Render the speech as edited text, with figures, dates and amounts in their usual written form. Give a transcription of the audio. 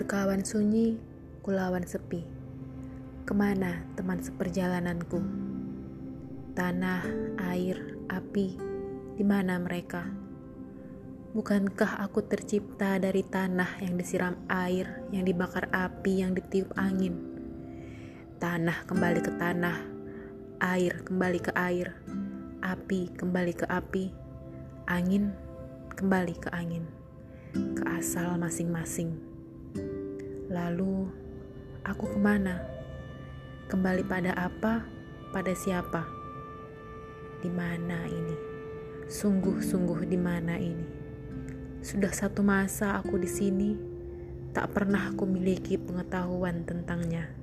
Berkawan sunyi, kulawan sepi. Kemana teman seperjalananku? Tanah, air, api, di mana mereka? Bukankah aku tercipta dari tanah yang disiram air, yang dibakar api, yang ditiup angin? Tanah kembali ke tanah, air kembali ke air, api kembali ke api, angin kembali ke angin, ke asal masing-masing. Lalu, aku kemana? Kembali pada apa? Pada siapa? Di mana ini? Sungguh-sungguh di mana ini? Sudah satu masa aku di sini, tak pernah aku miliki pengetahuan tentangnya.